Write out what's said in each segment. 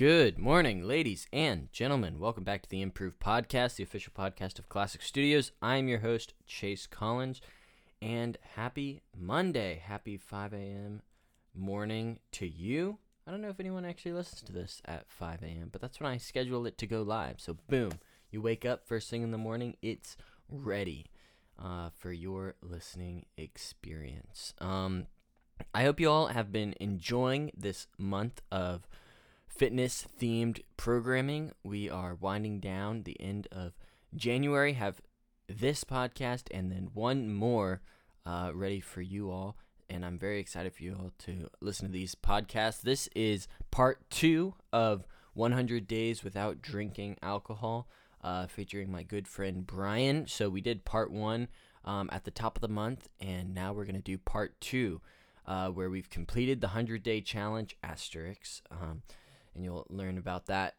Good morning, ladies and gentlemen. Welcome back to The Improve Podcast, the official podcast of CLSC Studios. I'm your host, Chase Collins, and happy Monday. Happy 5 a.m. morning to you. I don't know if anyone actually listens to this at 5 a.m., but that's when I schedule it to go live. So boom, you wake up first thing in the morning, it's ready for your listening experience. I hope you all have been enjoying this month of fitness-themed programming. We are winding down the end of January, have this podcast, and then one more ready for you all, and I'm very excited for you all to listen to these podcasts. This is part 2 of 100 Days Without Drinking Alcohol, featuring my good friend Brian. So we did part 1 at the top of the month, and now we're going to do part 2, where we've completed the 100-day challenge, asterisk, and you'll learn about that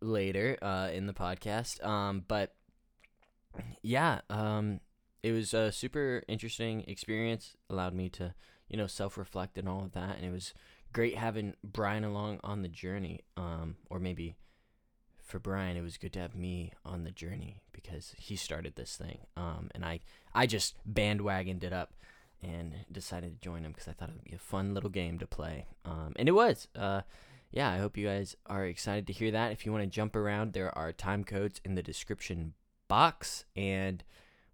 later in the podcast. But yeah, it was a super interesting experience. Allowed me to, self-reflect and all of that. And it was great having Brian along on the journey. Or maybe for Brian, it was good to have me on the journey because he started this thing. And I just bandwagoned it up and decided to join him because I thought it would be a fun little game to play. And it was. Yeah, I hope you guys are excited to hear that. If you want to jump around, there are time codes in the description box. And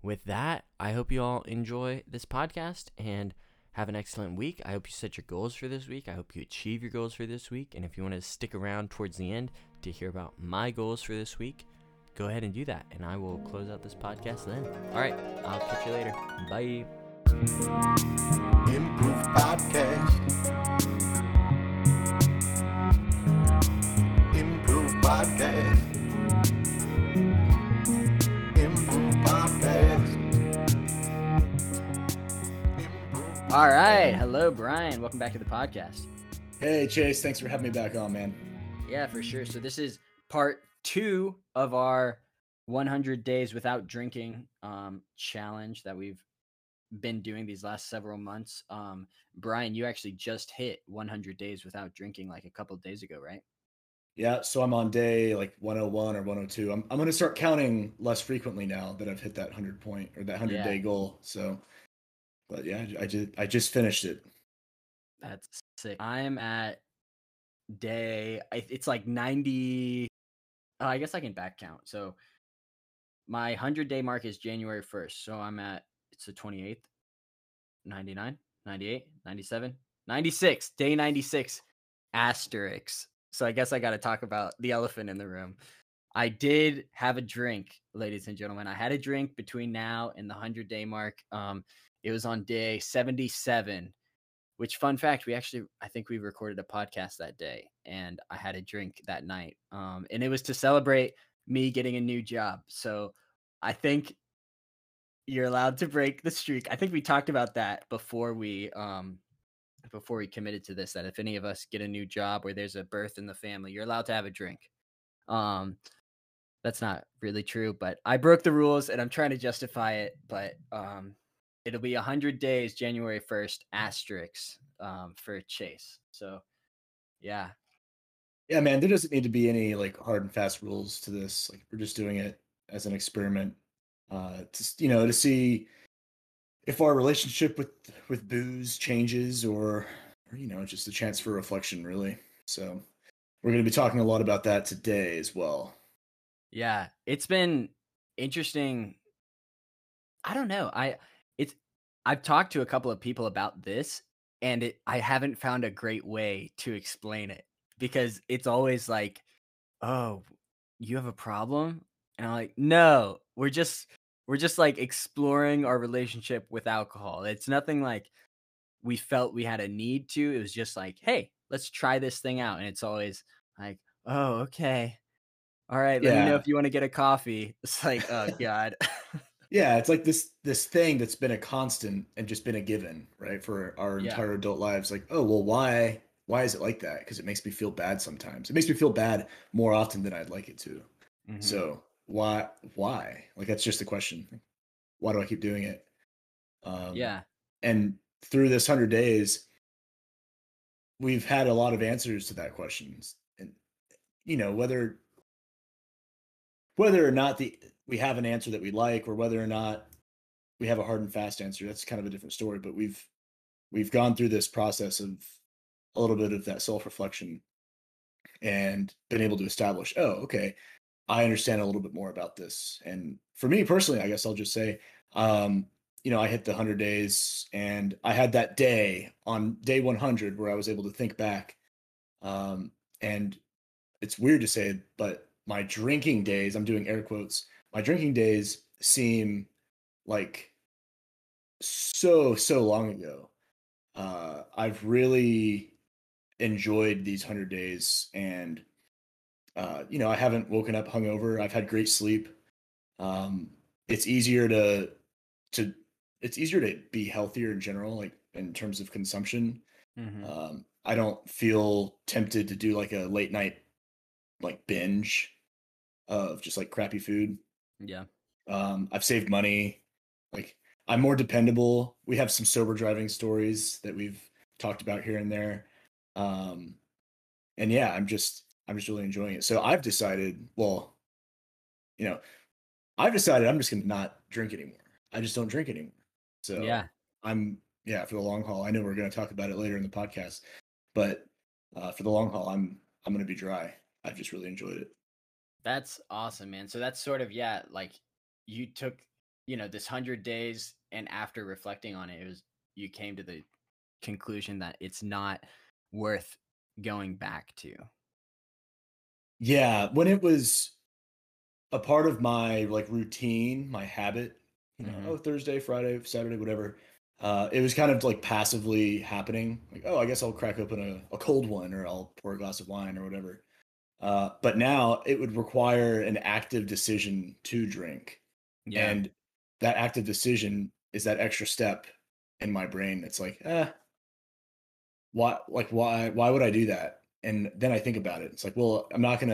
with that, I hope you all enjoy this podcast and have an excellent week. I hope you set your goals for this week. I hope you achieve your goals for this week. And if you want to stick around towards the end to hear about my goals for this week, go ahead and do that. And I will close out this podcast then. All right, I'll catch you later. Bye. Improve Podcast. Improve Podcast. Improve Podcast. All right. Hello, Brian. Welcome back to the podcast. Hey, Chase. Thanks for having me back on, man. Yeah, for sure. So this is part 2 of our 100 Days Without Drinking challenge that we've been doing these last several months. Brian, you actually just hit 100 days without drinking like a couple of days ago, right? Yeah. So I'm on day like 101 or 102. I'm going to start counting less frequently now that I've hit that 100 point or that 100 day goal. So, but yeah, I just finished it. That's sick. I'm at day, it's like 90. I guess I can back count. So my 100 day mark is January 1st. So I'm at, it's the 28th, 99, 98, 97, 96, day 96, asterisk. So I guess I got to talk about the elephant in the room. I did have a drink, ladies and gentlemen. I had a drink between now and the 100-day mark. It was on day 77, which, fun fact, I think we recorded a podcast that day, and I had a drink that night. And it was to celebrate me getting a new job. So I think you're allowed to break the streak. I think we talked about that before we committed to this, that if any of us get a new job or there's a birth in the family, you're allowed to have a drink. That's not really true, but I broke the rules and I'm trying to justify it, but it'll be 100 days, January 1st, asterisk, for Chase. So yeah. Yeah, man, there doesn't need to be any like hard and fast rules to this. Like, we're just doing it as an experiment. To see if our relationship with booze changes or just a chance for reflection, really. So we're going to be talking a lot about that today as well. Yeah, it's been interesting. I don't know. I've talked to a couple of people about this, and I haven't found a great way to explain it because it's always like, oh, you have a problem? And I'm like, no, we're just like exploring our relationship with alcohol. It's nothing like we felt we had a need to. It was just like, hey, let's try this thing out. And it's always like, oh, okay. All right. Let me know if you want to get a coffee. It's like, oh God. Yeah. It's like this thing that's been a constant and just been a given, right? For our entire adult lives. Like, oh, well, why is it like that? Cause it makes me feel bad sometimes. It makes me feel bad more often than I'd like it to. Mm-hmm. So why? Like, that's just the question. Why do I keep doing it? And through this 100 days, we've had a lot of answers to that question. And, you know, whether or not we have an answer that we like, or whether or not we have a hard and fast answer, that's kind of a different story. But we've gone through this process of a little bit of that self-reflection and been able to establish, oh, okay, I understand a little bit more about this. And for me personally, I guess I'll just say, you know, I hit the 100 days, and I had that day on day 100 where I was able to think back. And it's weird to say, but my drinking days, I'm doing air quotes, my drinking days seem like so long ago. I've really enjoyed these 100 days, and you know, I haven't woken up hungover. I've had great sleep. It's easier to be healthier in general, like in terms of consumption. Mm-hmm. I don't feel tempted to do like a late night, like binge of just like crappy food. Yeah. I've saved money. Like, I'm more dependable. We have some sober driving stories that we've talked about here and there. And yeah, I'm just really enjoying it. So I've decided, well, you know, I'm just going to not drink anymore. I just don't drink anymore. So yeah, for the long haul. I know we're going to talk about it later in the podcast, but for the long haul, I'm going to be dry. I've just really enjoyed it. That's awesome, man. So that's sort of, yeah, like you took, you know, this 100 days, and after reflecting on it, you came to the conclusion that it's not worth going back to. Yeah. When it was a part of my like routine, my habit, you know, mm-hmm. Thursday, Friday, Saturday, whatever. It was kind of like passively happening. Like, oh, I guess I'll crack open a cold one, or I'll pour a glass of wine or whatever. But now it would require an active decision to drink. Yeah. And that active decision is that extra step in my brain. It's like, why would I do that? And then I think about it. It's like, well, I'm not going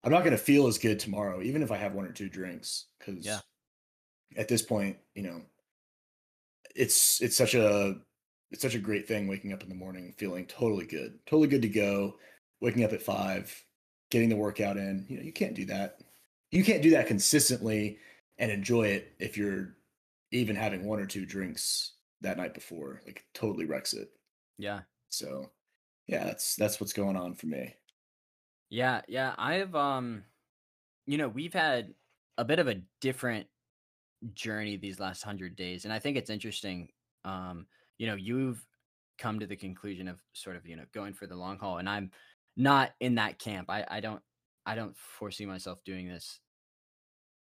to feel as good tomorrow, even if I have one or two drinks. Cause yeah. At this point, you know, it's such a great thing waking up in the morning feeling totally good to go, waking up at 5, getting the workout in. You know, you can't do that. You can't do that consistently and enjoy it if you're even having one or two drinks that night before. Like, it totally wrecks it. Yeah. So, yeah, that's what's going on for me. Yeah, yeah. I've you know, we've had a bit of a different journey these last 100 days, and I think it's interesting. You know, you've come to the conclusion of sort of, you know, going for the long haul, and I'm not in that camp. I don't foresee myself doing this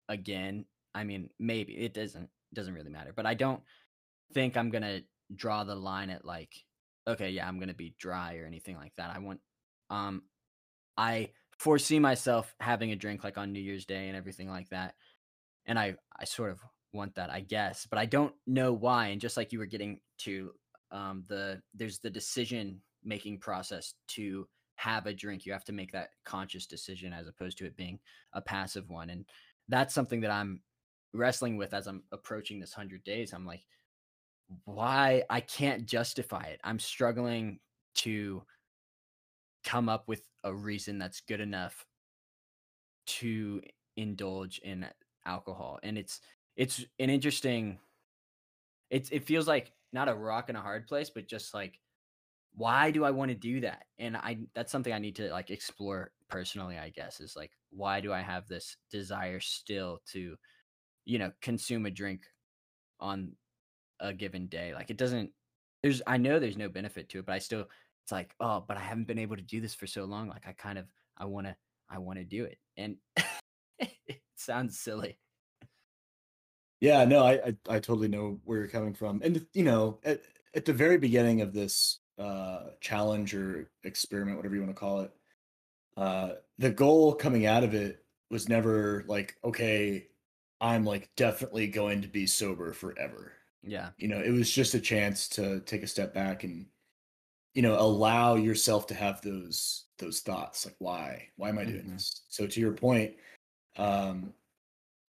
again. I mean, maybe it doesn't really matter, but I don't think I'm gonna draw the line at like, okay, yeah, I'm gonna be dry or anything like that. I foresee myself having a drink like on New Year's Day and everything like that. And I sort of want that, I guess, but I don't know why. And just like you were getting to, there's the decision making process to have a drink. You have to make that conscious decision as opposed to it being a passive one. And that's something that I'm wrestling with as I'm approaching this 100 days. I'm like, why? I can't justify it. I'm struggling to come up with a reason that's good enough to indulge in alcohol. And it's an interesting, it feels like not a rock in a hard place, but just like, why do I want to do that? And that's something I need to like explore personally, I guess, is like, why do I have this desire still to, you know, consume a drink on a given day? Like, I know there's no benefit to it, but it's like, oh, but I haven't been able to do this for so long. Like, I want to do it. And sounds silly. Yeah, no, I totally know where you're coming from. And you know, at the very beginning of this challenge or experiment, whatever you want to call it, the goal coming out of it was never like, okay, I'm like definitely going to be sober forever. Yeah. You know, it was just a chance to take a step back and, you know, allow yourself to have those thoughts like, why am I doing mm-hmm. this? So to your point,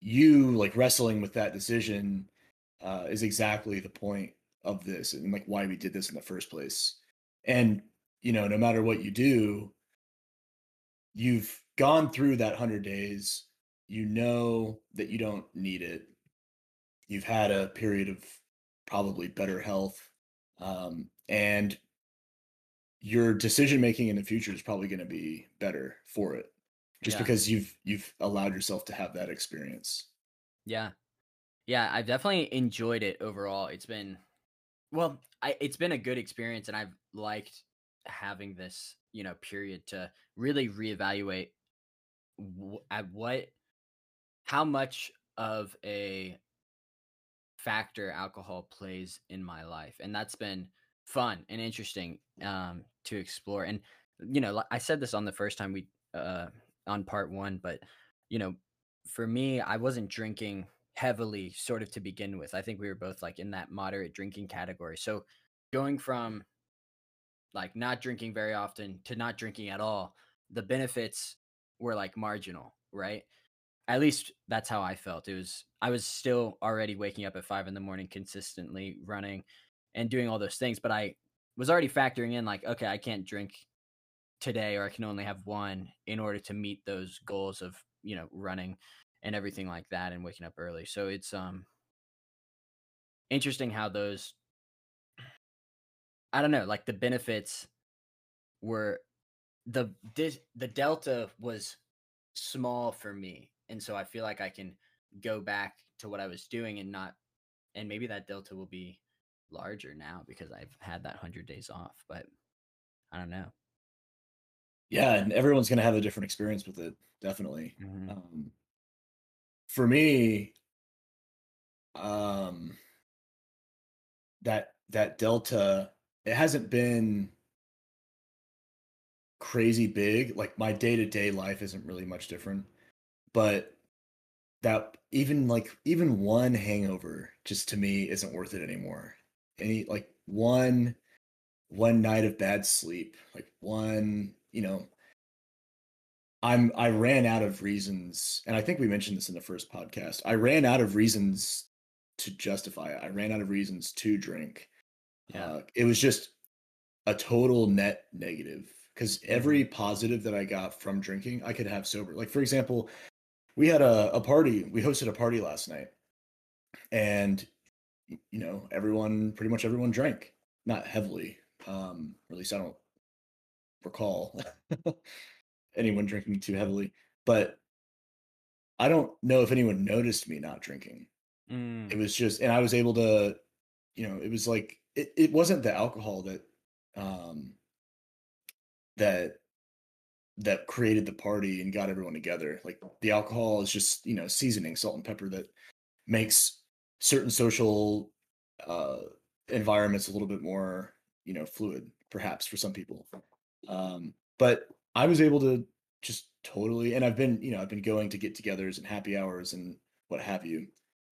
you like wrestling with that decision is exactly the point of this, and like why we did this in the first place. And you know, no matter what you do, you've gone through that 100 days. You know that you don't need it. You've had a period of probably better health. And your decision making in the future is probably going to be better for it, just because you've allowed yourself to have that experience. Yeah. Yeah, I've definitely enjoyed it overall. It's been, well, it's been a good experience, and I've liked having this, you know, period to really reevaluate how much of a factor alcohol plays in my life. And that's been fun and interesting to explore. And, you know, I said this on the first time we, on part one, but, you know, for me, I wasn't drinking heavily sort of to begin with. I think we were both like in that moderate drinking category. So going from like not drinking very often to not drinking at all, the benefits were like marginal, right? At least that's how I felt. I was still already waking up at 5 a.m. consistently, running and doing all those things, but I was already factoring in like, okay, I can't drink today, or I can only have one in order to meet those goals of, you know, running and everything like that and waking up early. So it's interesting how those, I don't know, like the benefits were the delta was small for me. And so I feel like I can go back to what I was doing and maybe that delta will be larger now because I've had that 100 days off, but I don't know. Yeah. And everyone's going to have a different experience with it. Definitely. Mm-hmm. For me, that delta, it hasn't been crazy big. Like my day-to-day life isn't really much different, but that even one hangover just to me isn't worth it anymore. Any like one night of bad sleep, like one, you know, I ran out of reasons, and I think we mentioned this in the first podcast. I ran out of reasons to justify it. I ran out of reasons to drink. Yeah. It was just a total net negative, because every positive that I got from drinking, I could have sober. Like, for example, we had a party. We hosted a party last night, and, you know, pretty much everyone drank. Not heavily. At least I don't recall anyone drinking too heavily, but I don't know if anyone noticed me not drinking. Mm. It was just, and I was able to, you know, it was like, it wasn't the alcohol that, that created the party and got everyone together. Like the alcohol is just, you know, seasoning, salt and pepper that makes certain social environments a little bit more, you know, fluid perhaps for some people. But I was able to just totally, and I've been going to get-togethers and happy hours and what have you,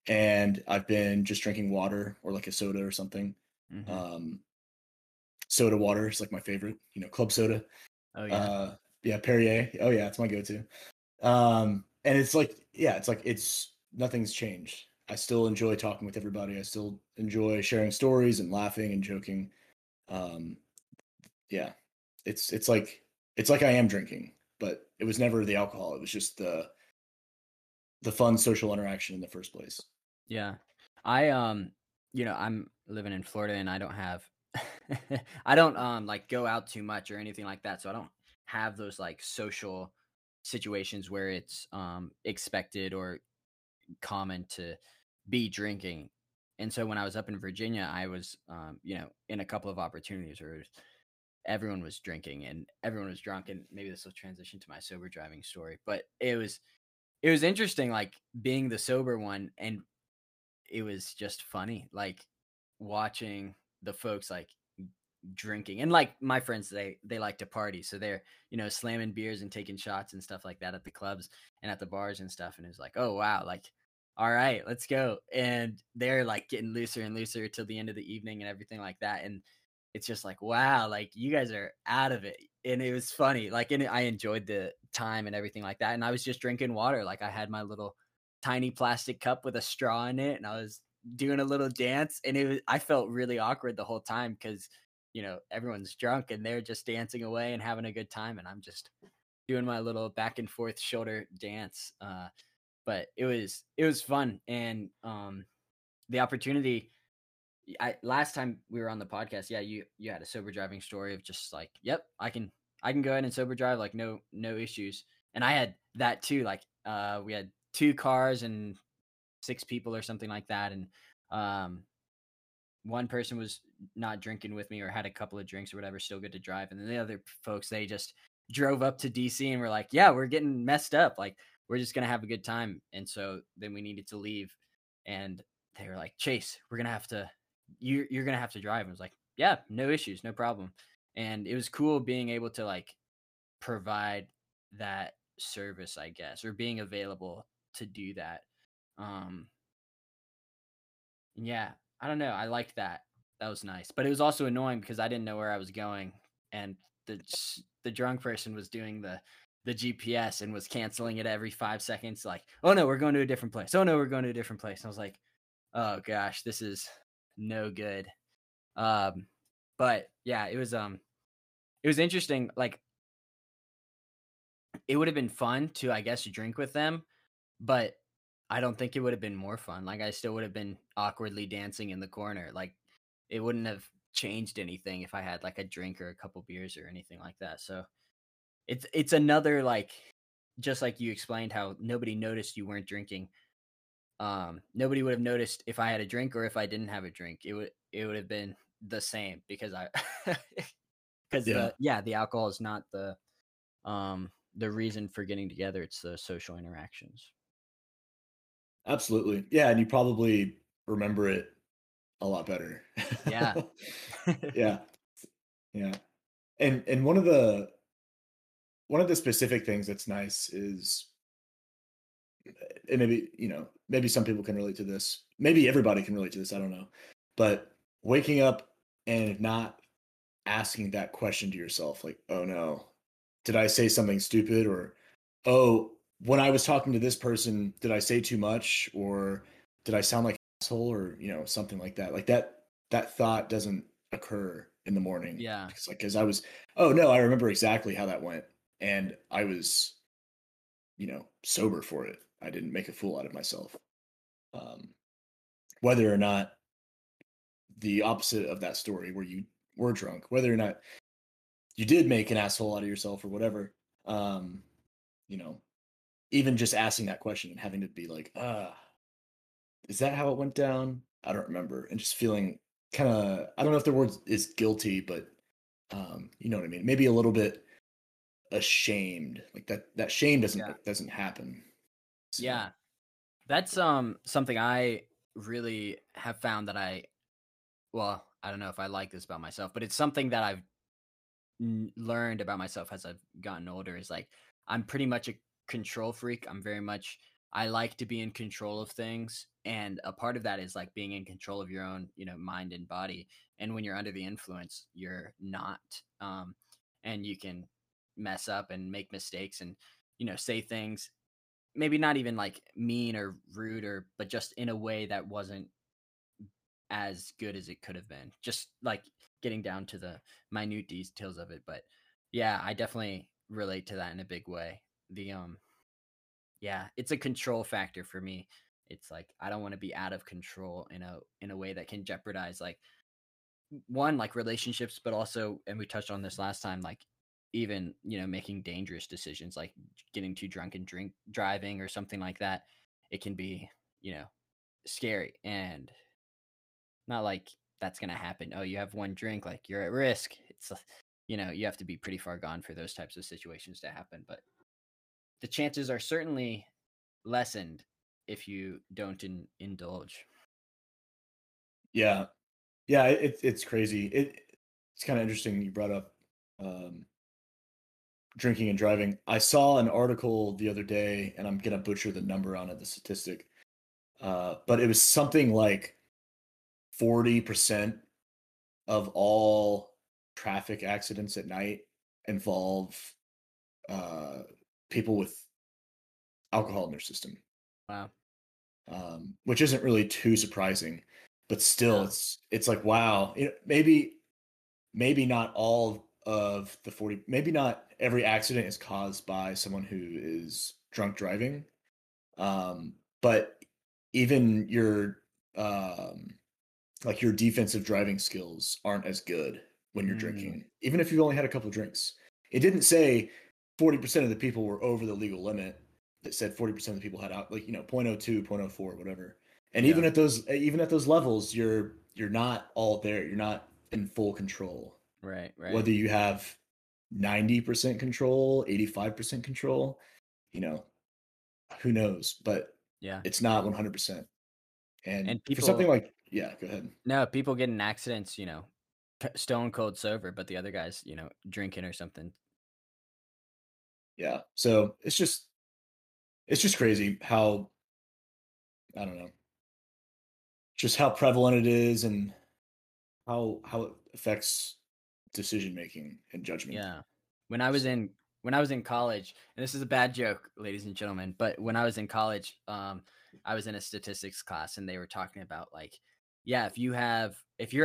and I've been just drinking water or like a soda or something. Mm-hmm. Soda water is like my favorite, you know, club soda. Oh yeah, Perrier. Oh yeah, it's my go-to. And it's like, yeah, it's like nothing's changed. I still enjoy talking with everybody. I still enjoy sharing stories and laughing and joking. Yeah, it's like I am drinking, but it was never the alcohol. It was just the fun social interaction in the first place. Yeah. I, you know, I'm living in Florida and I don't have, I don't like go out too much or anything like that. So I don't have those like social situations where it's expected or common to be drinking. And so when I was up in Virginia, I was, you know, in a couple of opportunities where everyone was drinking and everyone was drunk, and maybe this will transition to my sober driving story, but it was interesting, like being the sober one. And it was just funny, like watching the folks like drinking, and like my friends, they like to party. So they're, you know, slamming beers and taking shots and stuff like that at the clubs and at the bars and stuff. And it was like, oh wow. Like, all right, let's go. And they're like getting looser and looser till the end of the evening and everything like that. And it's just like, wow, like you guys are out of it. And it was funny. Like, and I enjoyed the time and everything like that. And I was just drinking water. Like I had my little tiny plastic cup with a straw in it, and I was doing a little dance, and I felt really awkward the whole time because you know, everyone's drunk and they're just dancing away and having a good time. And I'm just doing my little back and forth shoulder dance. But it was fun. And the opportunity, last time we were on the podcast, yeah, you had a sober driving story of just like, yep, I can go ahead and sober drive, like no issues. And I had that too. Like we had 2 cars and 6 people or something like that. And one person was not drinking with me or had a couple of drinks or whatever, still good to drive. And then the other folks, they just drove up to DC and were like, yeah, we're getting messed up. Like, we're just going to have a good time. And so then we needed to leave. And they were like, Chase, we're going to have to, you're going to have to drive. I was like, yeah, no issues, no problem. And it was cool being able to like provide that service, I guess, or being available to do that. Yeah, I don't know. I liked that. That was nice. But it was also annoying because I didn't know where I was going. And the drunk person was doing the GPS and was canceling it every 5 seconds. Like, oh no, we're going to a different place. Oh no, we're going to a different place. And I was like, oh gosh, this is no good. But yeah, it was interesting. Like, it would have been fun to, I guess, drink with them, but I don't think it would have been more fun. Like, I still would have been awkwardly dancing in the corner. Like, it wouldn't have changed anything if I had like a drink or a couple beers or anything like that. So it's another, like, just like you explained how nobody noticed you weren't drinking. Nobody would have noticed if I had a drink or if I didn't have a drink. It would have been the same because the alcohol is not the reason for getting together. It's the social interactions. Absolutely. Yeah. And you probably remember it a lot better. Yeah. Yeah. Yeah. And one of the specific things that's nice is, and maybe, you know, maybe some people can relate to this. Maybe everybody can relate to this. I don't know. But waking up and not asking that question to yourself, like, oh no, did I say something stupid? Or, oh, when I was talking to this person, did I say too much, or did I sound like an asshole, or, you know, something like that? Like that thought doesn't occur in the morning. Yeah. It's like, cause I was, oh no, I remember exactly how that went. And I was, you know, sober for it. I didn't make a fool out of myself. Whether or not the opposite of that story where you were drunk, whether or not you did make an asshole out of yourself or whatever, you know, even just asking that question and having to be like, is that how it went down? I don't remember. And just feeling kind of, I don't know if the word is guilty, but you know what I mean? Maybe a little bit ashamed. Like that shame doesn't happen. So. Yeah. That's something I really have found that I don't know if I like this about myself, but it's something that I've learned about myself as I've gotten older, is like, I'm pretty much a control freak. I'm very much, I like to be in control of things. And a part of that is like being in control of your own, you know, mind and body. And when you're under the influence, you're not, and you can mess up and make mistakes and, you know, say things, maybe not even like mean or rude or, but just in a way that wasn't as good as it could have been, just like getting down to the minute details of it. But yeah, I definitely relate to that in a big way. The it's a control factor for me. It's like, I don't want to be out of control in a way that can jeopardize like one, like relationships, but also, and we touched on this last time, like even, you know, making dangerous decisions, like getting too drunk and driving or something like that. It can be, you know, scary, and not like that's going to happen. Oh, you have one drink, like you're at risk. It's, you know, you have to be pretty far gone for those types of situations to happen. But the chances are certainly lessened if you don't indulge. Yeah. Yeah. It's crazy. It's kind of interesting. You brought up drinking and driving. I saw an article the other day, and I'm going to butcher the number on it, the statistic. But it was something like 40% of all traffic accidents at night involve, people with alcohol in their system. Wow. Which isn't really too surprising, but still, It's like, wow, you know, maybe maybe not all of the 40, maybe not every accident is caused by someone who is drunk driving. But even your, like your defensive driving skills aren't as good when you're drinking, even if you've only had a couple of drinks. It didn't say 40% of the people were over the legal limit. It said 40% of the people had out, like, you know, 0.02, 0.04, whatever. And even at those levels, you're not all there. You're not in full control. Right. Whether you have 90% control, 85% control, you know, who knows? But yeah, it's not 100%. And people, for something like, go ahead. No, people get in accidents, you know, stone cold sober, but the other guy's, you know, drinking or something. Yeah. So it's just crazy how, I don't know, just how prevalent it is and how it affects decision making and judgment. Yeah. When I was in college, and this is a bad joke, ladies and gentlemen, but when I was in college, I was in a statistics class, and they were talking about, like, yeah, if you're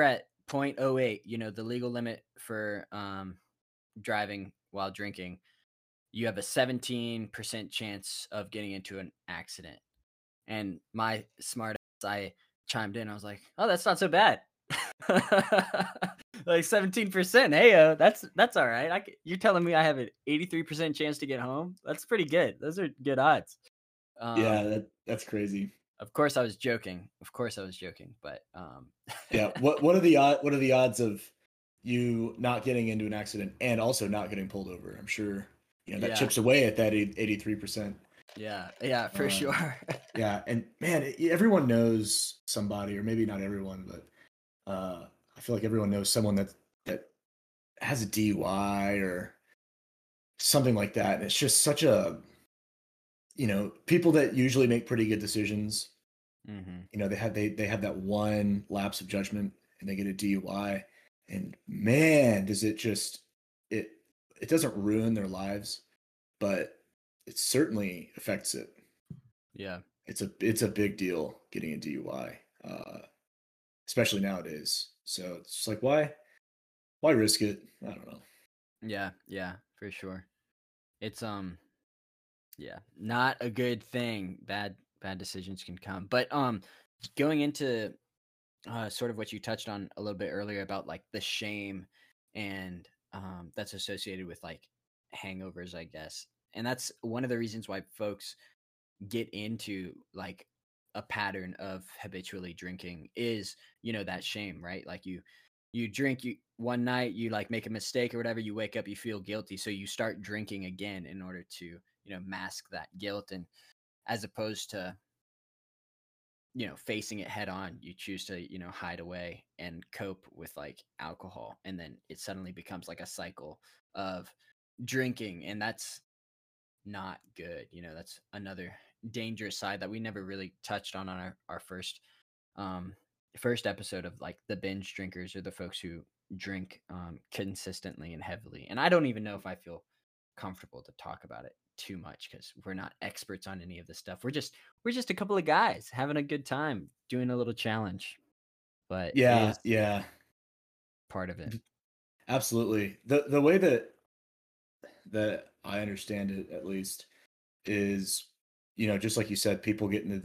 at 0.08, you know, the legal limit for driving while drinking, you have a 17% chance of getting into an accident. And my smart ass, I chimed in. I was like, oh, that's not so bad. Like 17%. Hey, that's all right. You're telling me I have an 83% chance to get home? That's pretty good. Those are good odds. Yeah, that's crazy. Of course I was joking. But yeah, what are the odds of you not getting into an accident and also not getting pulled over? I'm sure, you know, that chips away at that 83%. Yeah, for sure. Yeah, and man, everyone knows somebody, or maybe not everyone, but I feel like everyone knows someone that has a DUI or something like that. And it's just such a, you know, people that usually make pretty good decisions, you know, they have that one lapse of judgment and they get a DUI, and man, does it just, it doesn't ruin their lives, but it certainly affects it. Yeah. It's a big deal getting a DUI, especially nowadays. So it's just like, why risk it? I don't know. Yeah, for sure. It's, not a good thing. Bad decisions can come, but, going into, sort of what you touched on a little bit earlier about, like, the shame and, that's associated with, like, hangovers, I guess. And that's one of the reasons why folks get into, like, a pattern of habitually drinking is, you know, that shame, right? Like, you drink one night, you, like, make a mistake or whatever, you wake up, you feel guilty. So you start drinking again in order to, you know, mask that guilt. And as opposed to, you know, facing it head on, you choose to, you know, hide away and cope with, like, alcohol. And then it suddenly becomes, like, a cycle of drinking. And that's not good. You know, that's another dangerous side that we never really touched on our first episode of, like, the binge drinkers, or the folks who drink consistently and heavily. And I don't even know if I feel comfortable to talk about it too much, because we're not experts on any of this stuff. We're just a couple of guys having a good time, doing a little challenge. But yeah, part of it. Absolutely. The way that I understand it, at least, is, you know, just like you said, people get into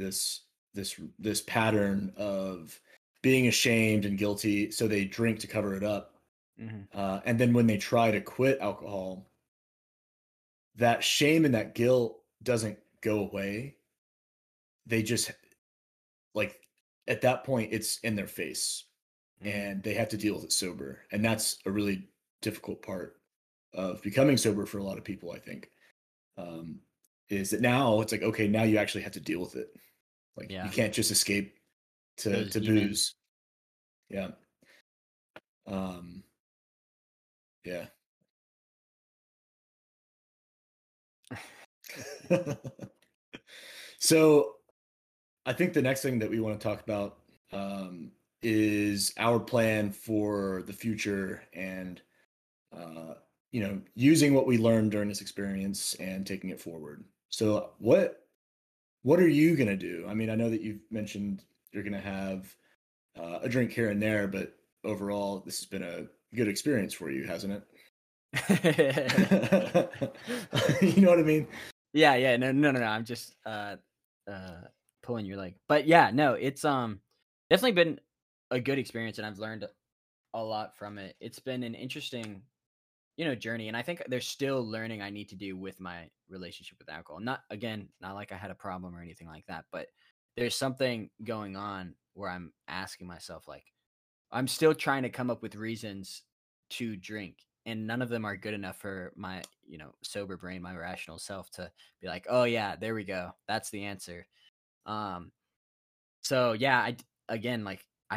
this pattern of being ashamed and guilty, so they drink to cover it up. And then when they try to quit alcohol, that shame and that guilt doesn't go away. They just, like, at that point, it's in their face, and they have to deal with it sober. And that's a really difficult part of becoming sober for a lot of people, I think, is that now it's like, okay, now you actually have to deal with it. Like, you can't just escape to booze. Yeah. Yeah. So I think the next thing that we want to talk about is our plan for the future, and you know, using what we learned during this experience and taking it forward. So what are you going to do? I mean, I know that you've mentioned you're going to have a drink here and there, but overall, this has been a good experience for you, hasn't it? You know what I mean? Yeah. No. I'm just pulling your leg. But yeah, no, it's definitely been a good experience, and I've learned a lot from it. It's been an interesting, journey, and I think there's still learning I need to do with my relationship with alcohol. Not like I had a problem or anything like that, but there's something going on where I'm asking myself, like, I'm still trying to come up with reasons to drink, and none of them are good enough for my, sober brain, my rational self to be like, oh yeah, there we go. That's the answer. So yeah, I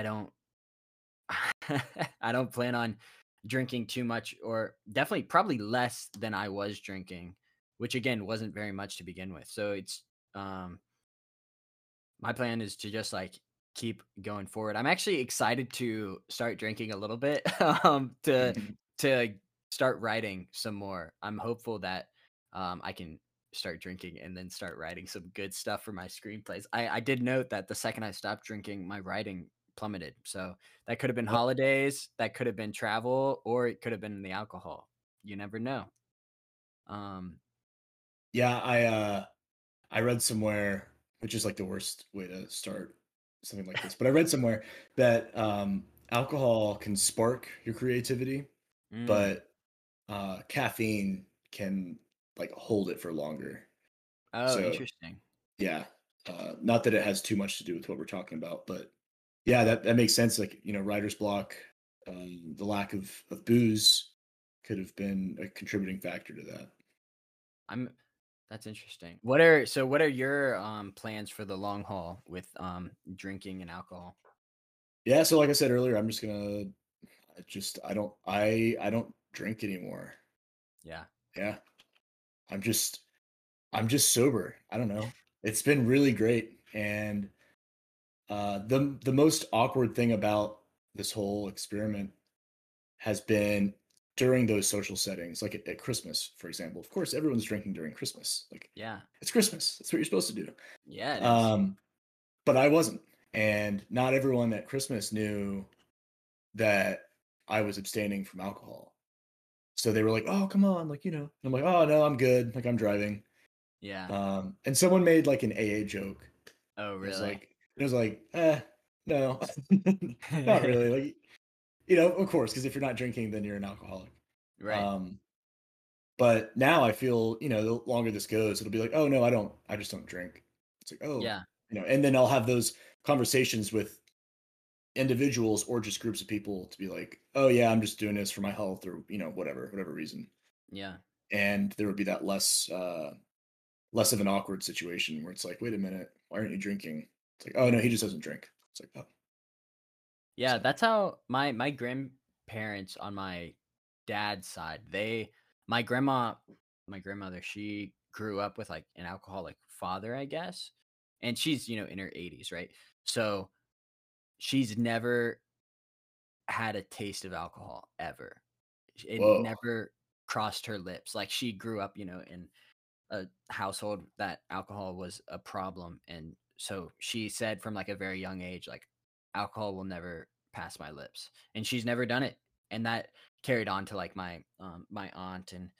don't plan on drinking too much, or definitely probably less than I was drinking, which again, wasn't very much to begin with. So it's, my plan is to just like keep going forward. I'm actually excited to start drinking a little bit, to start writing some more. I'm hopeful that, I can start drinking and then start writing some good stuff for my screenplays. I did note that the second I stopped drinking, my writing plummeted. So that could have been holidays, that could have been travel, or it could have been the alcohol. You never know. Yeah, I read somewhere, which is like the worst way to start something like this, but I read somewhere that alcohol can spark your creativity, but caffeine can like hold it for longer. Oh, so, interesting. Yeah. Not that it has too much to do with what we're talking about, but yeah, that makes sense. Like, writer's block, the lack of booze could have been a contributing factor to that. That's interesting. What are your plans for the long haul with drinking and alcohol? Yeah, so like I said earlier, I'm just gonna I don't drink anymore. Yeah. I'm just sober. I don't know. It's been really great, and the most awkward thing about this whole experiment has been during those social settings, like at Christmas, for example. Of course, everyone's drinking during Christmas. Like, yeah, it's Christmas. That's what you're supposed to do. Yeah. But I wasn't, and not everyone at Christmas knew that I was abstaining from alcohol. So they were like, "Oh, come on!" Like, and I'm like, "Oh no, I'm good. Like, I'm driving." Yeah. And someone made like an AA joke. Oh, really? It was like, no, not really. Like. Of course, because if you're not drinking, then you're an alcoholic. Right. But now I feel, the longer this goes, it'll be like, oh, no, I just don't drink. It's like, oh, yeah. And then I'll have those conversations with individuals or just groups of people to be like, oh, yeah, I'm just doing this for my health or, whatever reason. Yeah. And there would be that less of an awkward situation where it's like, wait a minute, why aren't you drinking? It's like, oh, no, he just doesn't drink. It's like, oh. Yeah, that's how my grandparents on my dad's side, my grandmother, she grew up with like an alcoholic father, I guess. And she's, in her 80s, right? So she's never had a taste of alcohol ever. It Whoa. Never crossed her lips. Like she grew up, in a household that alcohol was a problem. And so she said from like a very young age, like, alcohol will never pass my lips, and she's never done it. And that carried on to like my my aunt and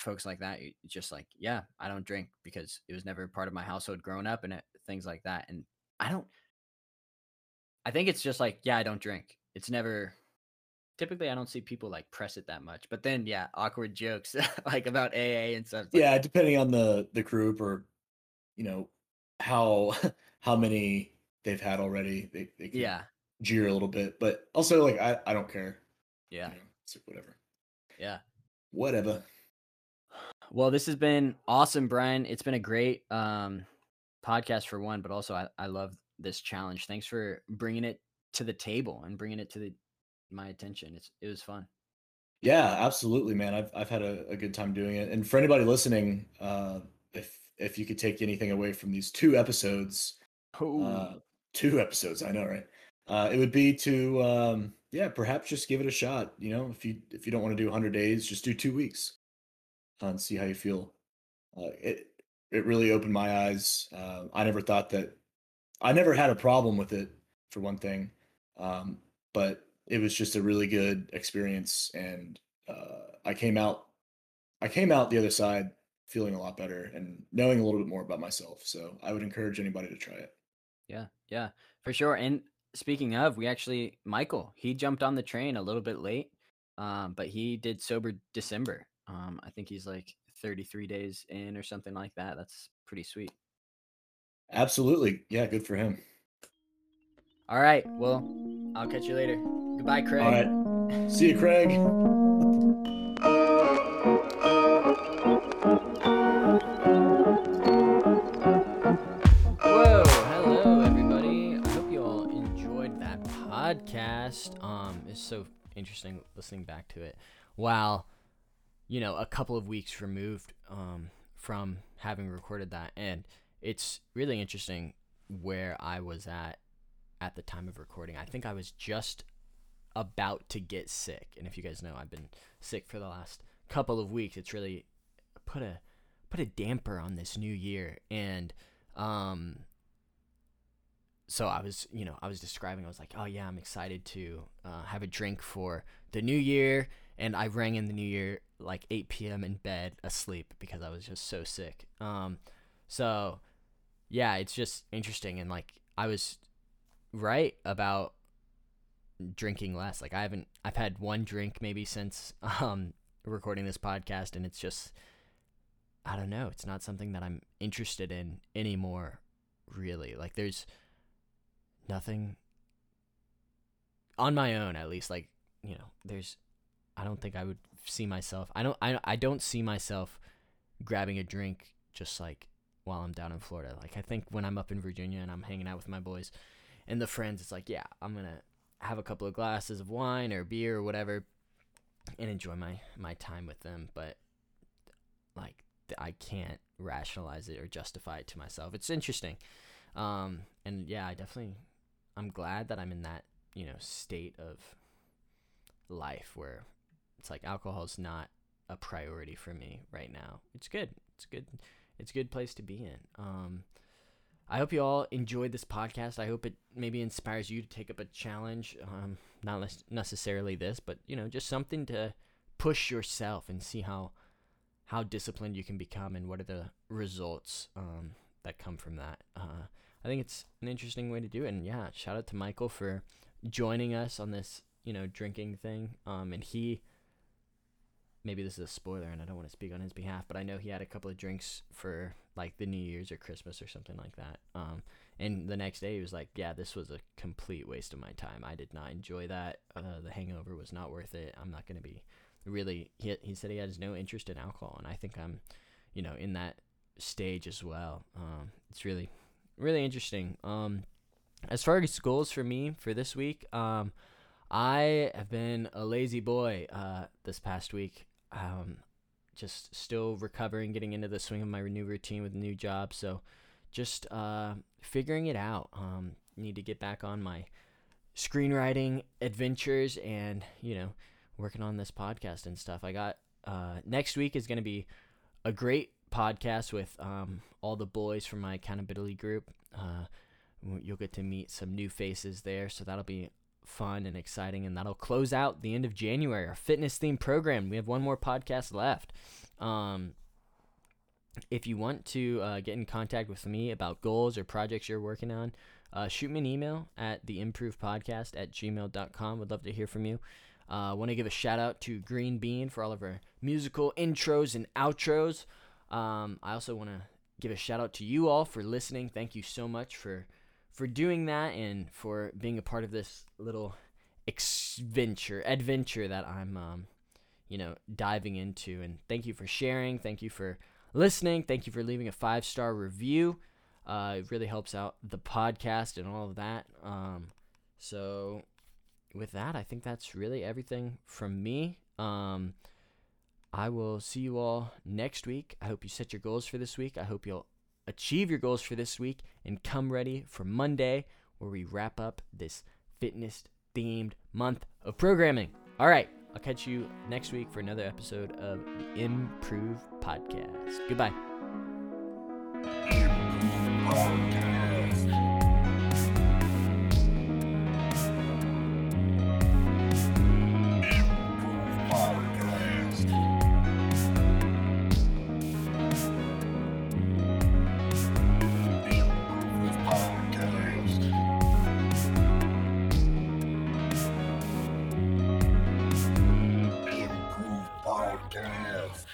folks like that. Just like, yeah, I don't drink because it was never part of my household growing up and things like that. And I think it's just like, yeah, I don't drink. It's never, typically I don't see people like press it that much, but then yeah, awkward jokes like about AA and stuff. Yeah. Like, depending on the group or, how many they've had already, they can jeer a little bit, but also like I don't care. Yeah. It's like, whatever. Yeah. Whatever. Well, this has been awesome, Brian. It's been a great podcast for one, but also I love this challenge. Thanks for bringing it to the table and bringing it to my attention. It was fun. Yeah, absolutely, man. I've had a good time doing it. And for anybody listening, if you could take anything away from these two episodes, I know, right? It would be to perhaps just give it a shot. If you don't want to do 100 days, just do 2 weeks and see how you feel. It really opened my eyes. I never had a problem with it, for one thing, but it was just a really good experience. And I came out the other side feeling a lot better and knowing a little bit more about myself. So I would encourage anybody to try it. Yeah, for sure. And speaking of, Michael, he jumped on the train a little bit late, but he did sober December. I think he's like 33 days in or something like that. That's pretty sweet. Absolutely. Yeah. Good for him. All right. Well, I'll catch you later. Goodbye, Craig. All right. See you, Craig. Whoa. Hello, everybody. I hope you all enjoyed that podcast. It's so interesting listening back to it. Wow. A couple of weeks removed from having recorded that. And it's really interesting where I was at the time of recording. I think I was just about to get sick. And if you guys know, I've been sick for the last couple of weeks. It's really put a damper on this new year. And so I was describing, I was like, oh yeah, I'm excited to have a drink for the new year. And I rang in the new year like 8 p.m. in bed asleep because I was just so sick. So yeah, it's just interesting. And like, I was right about drinking less. Like I've had one drink maybe since recording this podcast, and it's just, I don't know. It's not something that I'm interested in anymore, really. Like there's nothing on my own, at least. Like, I don't think I would see myself. I don't see myself grabbing a drink just like while I'm down in Florida. Like I think when I'm up in Virginia and I'm hanging out with my boys and the friends, it's like, yeah, I'm going to have a couple of glasses of wine or beer or whatever and enjoy my time with them. But like I can't rationalize it or justify it to myself. It's interesting. And yeah, I'm glad that I'm in that, state of life where it's like alcohol is not a priority for me right now. It's good. It's a good place to be in. I hope you all enjoyed this podcast. I hope it maybe inspires you to take up a challenge. Not necessarily this, but just something to push yourself and see how disciplined you can become and what are the results that come from that. I think it's an interesting way to do it. And yeah, shout out to Michael for joining us on this, drinking thing. And he, maybe this is a spoiler and I don't want to speak on his behalf, but I know he had a couple of drinks for like the New Year's or Christmas or something like that. And the next day he was like, yeah, this was a complete waste of my time. I did not enjoy that. The hangover was not worth it. I'm not going to be really, he said he has no interest in alcohol. And I think I'm, in that stage as well. It's really, really interesting. As far as goals for me for this week, I have been a lazy boy, this past week. Just still recovering, getting into the swing of my new routine with a new job. So just figuring it out. Need to get back on my screenwriting adventures and, working on this podcast and stuff. I got next week is going to be a great podcast with all the boys from my accountability group. You'll get to meet some new faces there. So that'll be fun and exciting, and that'll close out the end of January, our fitness themed program. We have one more podcast left. If you want to get in contact with me about goals or projects you're working on, shoot me an email at theImprovePodcast@gmail.com. Would love to hear from you. Want to give a shout out to Green Bean for all of our musical intros and outros. I also want to give a shout out to you all for listening. Thank you so much for doing that and for being a part of this little adventure that I'm, diving into. And thank you for sharing. Thank you for listening. Thank you for leaving a 5-star review. It really helps out the podcast and all of that. So with that, I think that's really everything from me. I will see you all next week. I hope you set your goals for this week. I hope you'll achieve your goals for this week and come ready for Monday, where we wrap up this fitness themed month of programming. All right, I'll catch you next week for another episode of the Improve Podcast. Goodbye. Improve Podcast. Podcast.